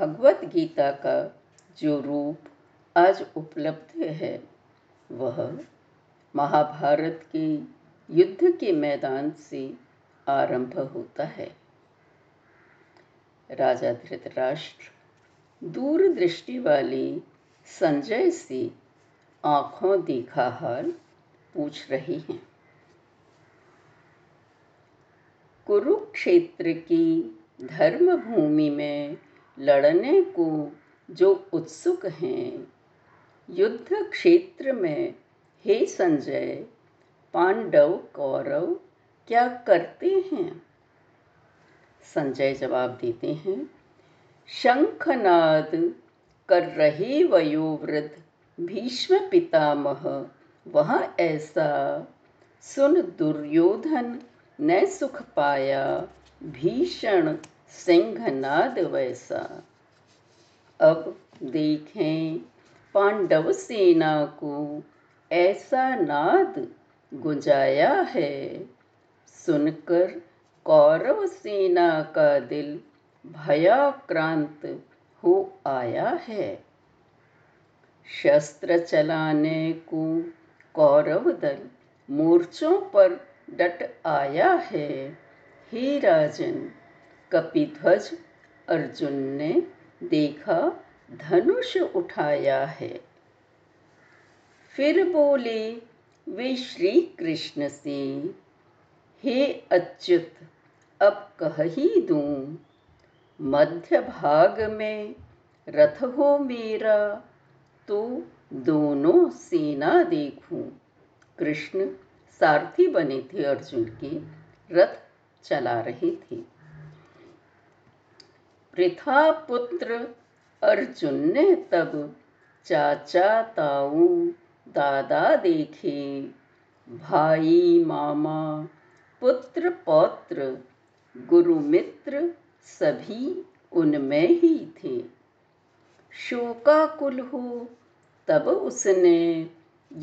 भगवद गीता का जो रूप आज उपलब्ध है वह महाभारत के युद्ध के मैदान से आरंभ होता है। राजा धृतराष्ट्र दूरदृष्टि वाले संजय से आंखों देखा हाल पूछ रहे हैं। कुरुक्षेत्र की धर्मभूमि में लड़ने को जो उत्सुक हैं, युद्ध क्षेत्र में हे संजय, पांडव कौरव क्या करते हैं? संजय जवाब देते हैं, शंखनाद कर रहे वयोवृद्ध भीष्म पितामह वहाँ ऐसा सुन दुर्योधन ने सुख पाया, भीषण सिंहनाद वैसा। अब देखें पांडव सेना को ऐसा नाद गुंजाया है। सुनकर कौरव सेना का दिल भयाक्रांत हो आया है। शस्त्र चलाने को कौरव दल मोर्चों पर डट आया है। हे राजन, कपिध्वज अर्जुन ने देखा धनुष उठाया है। फिर बोले वे श्री कृष्ण से, हे अच्युत, अब कह ही दूँ, मध्य भाग में रथ हो मेरा तो दोनों सेना देखूं। कृष्ण सारथी बने थे, अर्जुन के रथ चला रहे थे। पृथा पुत्र अर्जुन ने तब चाचा ताऊ दादा देखे, भाई मामा पुत्र पौत्र गुरु मित्र सभी उनमें ही थे। शोकाकुल हो तब उसने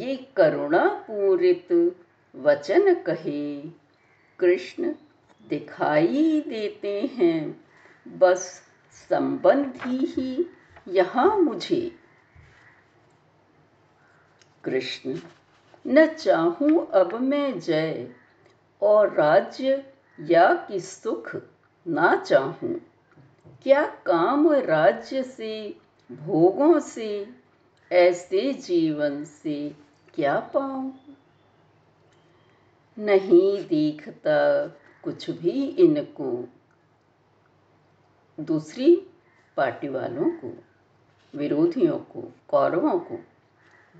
ये करुणापूरित वचन कहे, कृष्ण दिखाई देते हैं बस संबंधी ही यहाँ मुझे। कृष्ण न चाहूं अब मैं जय और राज्य या कि सुख, ना चाहूं क्या काम राज्य से भोगों से, ऐसे जीवन से क्या पाऊं। नहीं दिखता कुछ भी इनको, दूसरी पार्टी वालों को, विरोधियों को, कौरवों को,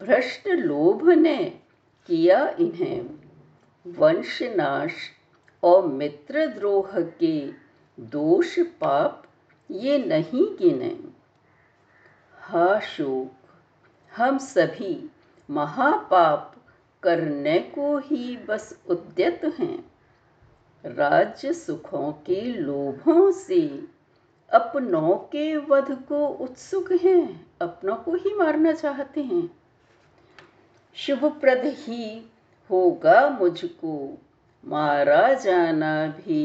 भ्रष्ट लोभ ने किया इन्हें। वंशनाश और मित्रद्रोह के दोष पाप ये नहीं गिने। हा शोक, हम सभी महापाप करने को ही बस उद्यत हैं। राज्य सुखों के लोभों से अपनों के वध को उत्सुक हैं, अपनों को ही मारना चाहते हैं। शुभप्रद ही होगा मुझको मारा जाना भी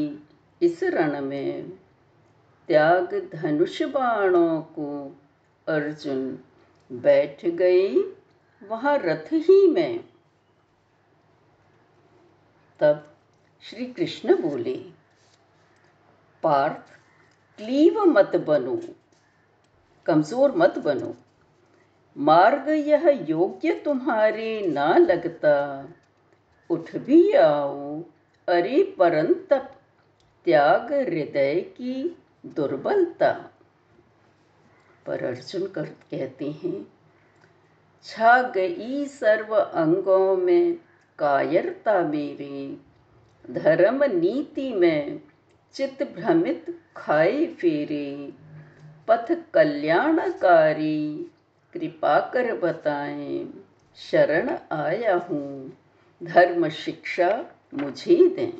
इस रण में। त्याग धनुष बाणों को अर्जुन, बैठ गई वहाँ रथ ही में। तब श्री कृष्ण बोले, पार्थ क्लीव मत बनो, कमजोर मत बनो, मार्ग यह योग्य तुम्हारे ना लगता। उठ भी आओ अरे परंतप, त्याग हृदय की दुर्बलता। पर अर्जुन कहते हैं, छा गई सर्व अंगों में कायरता मेरे, धर्म नीति में चित भ्रमित खाए फेरे। पथ कल्याणकारी कृपा कर बताएं, शरण आया हूँ, धर्म शिक्षा मुझे दें।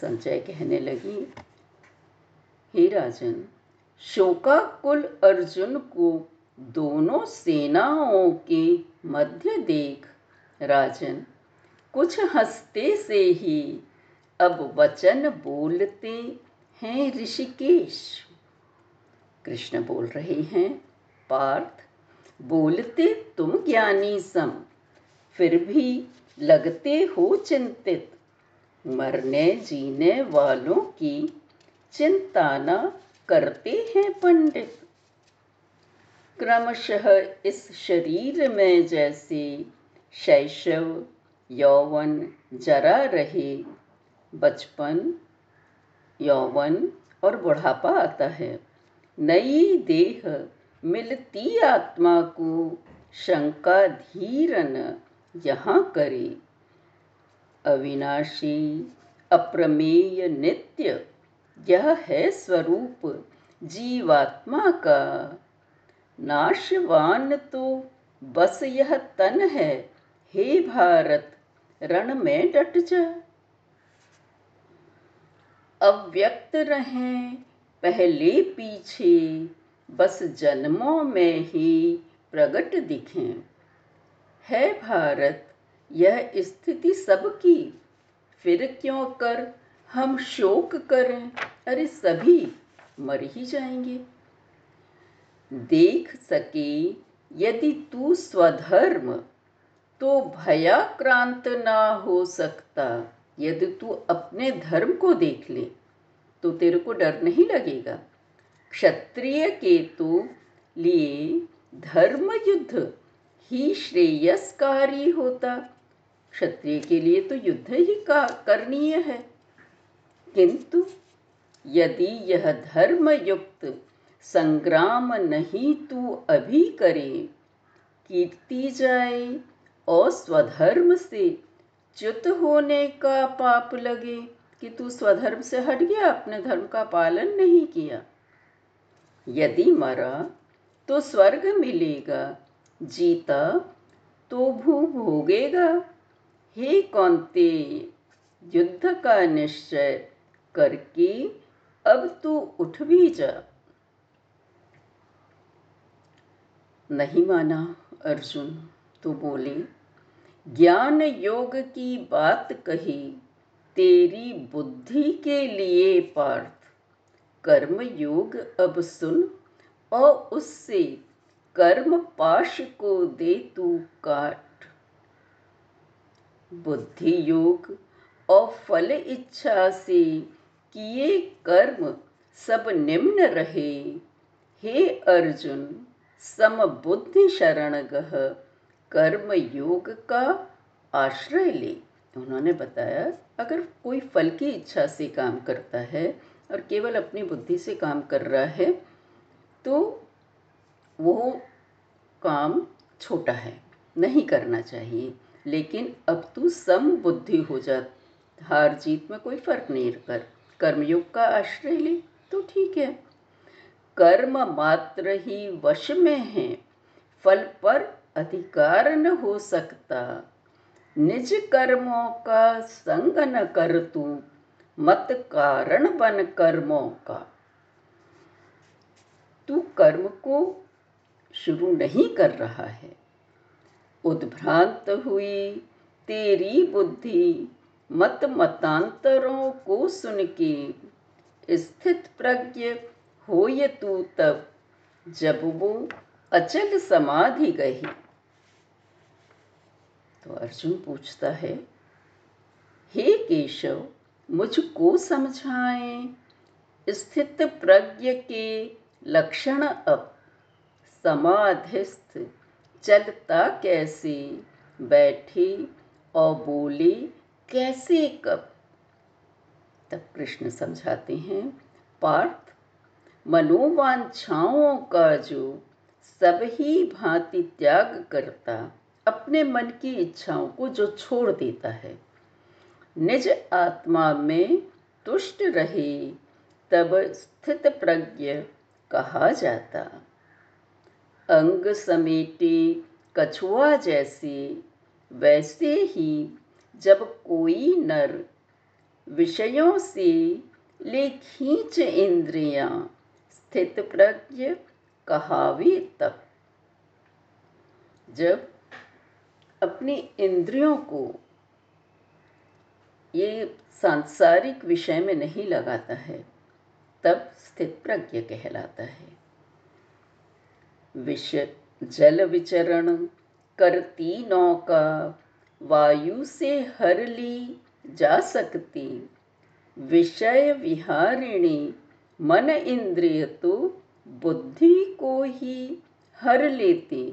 संजय कहने लगी, हे राजन, शोकाकुल अर्जुन को दोनों सेनाओं के मध्य देख राजन कुछ हंसते से ही अब वचन बोलते हैं ऋषिकेश। कृष्ण बोल रहे हैं, पार्थ बोलते तुम ज्ञानी सम, फिर भी लगते हो चिंतित, मरने जीने वालों की चिंता न करते हैं पंडित। क्रमशः इस शरीर में जैसे शैशव यौवन जरा रहे, बचपन यौवन और बुढ़ापा आता है। नई देह मिलती आत्मा को शंका धीरन यहाँ करे। अविनाशी अप्रमेय नित्य यह है स्वरूप जीवात्मा का। नाशवान तो बस यह तन है, हे भारत रण में डट जा। अव्यक्त रहें पहले पीछे, बस जन्मों में ही प्रगट दिखें। है भारत यह स्थिति सबकी, फिर क्यों कर हम शोक करें, अरे सभी मर ही जाएंगे। देख सके यदि तू स्वधर्म, तो भयाक्रांत ना हो सकता। यदि तू अपने धर्म को देख ले तो तेरे को डर नहीं लगेगा। क्षत्रिय के तो लिए धर्म युद्ध ही श्रेयस्कारी होता। क्षत्रिय के लिए तो युद्ध ही करनीय है, किंतु यदि यह धर्मयुक्त संग्राम नहीं तू अभी करे, कीर्ति जाए और स्वधर्म से च्युत होने का पाप लगे कि तू स्वधर्म से हट गया, अपने धर्म का पालन नहीं किया। यदि मरा तो स्वर्ग मिलेगा, जीता तो भू भोगेगा। हे कौंते युद्ध का निश्चय करके अब तू उठ भी जा। नहीं माना अर्जुन तो बोले, ज्ञान योग की बात कही तेरी बुद्धि के लिए पार्थ। कर्म योग अब सुन और उससे कर्म पाश को दे तू काट। बुद्धि योग और फल इच्छा से किए कर्म सब निम्न रहे। हे अर्जुन सम बुद्धि शरण गह, कर्म योग का आश्रय ले। उन्होंने बताया, अगर कोई फल की इच्छा से काम करता है और केवल अपनी बुद्धि से काम कर रहा है तो वो काम छोटा है, नहीं करना चाहिए। लेकिन अब तू सम बुद्धि हो जा, हार जीत में कोई फर्क नहीं कर, कर्मयोग का आश्रय ले तो ठीक है। कर्म मात्र ही वश में है, फल पर अधिकार न हो सकता। निज कर्मों का संग न कर तू, मत कारण बन कर्मों का। तू कर्म को शुरू नहीं कर रहा है। उद्भ्रांत हुई तेरी बुद्धि मत मतांतरों को सुन के। स्थित प्रज्ञ हो ये तू तब, जब वो अचल समाधि गई। तो अर्जुन पूछता है, हे केशव मुझको समझाएं स्थित प्रज्ञ के लक्षण। अब समाधिस्थ चलता कैसे, बैठे और बोले कैसे कब। तब कृष्ण समझाते हैं, पार्थ मनोवांछाओं का जो सब ही भांति त्याग करता, अपने मन की इच्छाओं को जो छोड़ देता है, निज आत्मा में तुष्ट रहे, तब स्थित प्रज्ञ कहा जाता। अंग समेटे कछुआ जैसे, वैसे ही जब कोई नर विषयों से ले खींच इंद्रियां, स्थित प्रज्ञ कहावी तब। जब अपनी इंद्रियों को ये सांसारिक विषय में नहीं लगाता है तब स्थित प्रज्ञ कहलाता है। विषय जल विचरण करती नौका वायु से हर ली जा सकती, विषय विहारिणी मन इंद्रिय तो बुद्धि को ही हर लेती।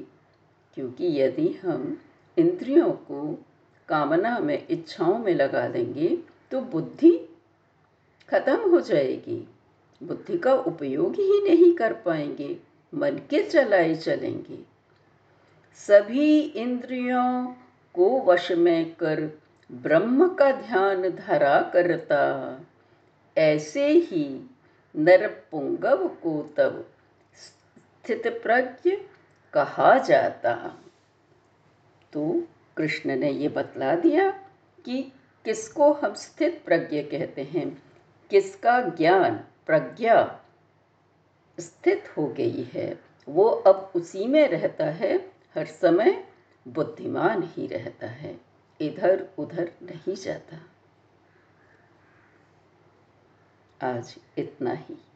क्योंकि यदि हम इंद्रियों को कामना में, इच्छाओं में लगा देंगे तो बुद्धि खत्म हो जाएगी, बुद्धि का उपयोग ही नहीं कर पाएंगे, मन के चलाए चलेंगे। सभी इंद्रियों को वश में कर ब्रह्म का ध्यान धरा करता, ऐसे ही नरपुंगव को तब स्थित प्रज्ञ कहा जाता। तो कृष्ण ने ये बतला दिया कि किसको हम स्थित प्रज्ञ कहते हैं, किसका ज्ञान प्रज्ञा स्थित हो गई है, वो अब उसी में रहता है, हर समय बुद्धिमान ही रहता है, इधर उधर नहीं जाता। आज इतना ही।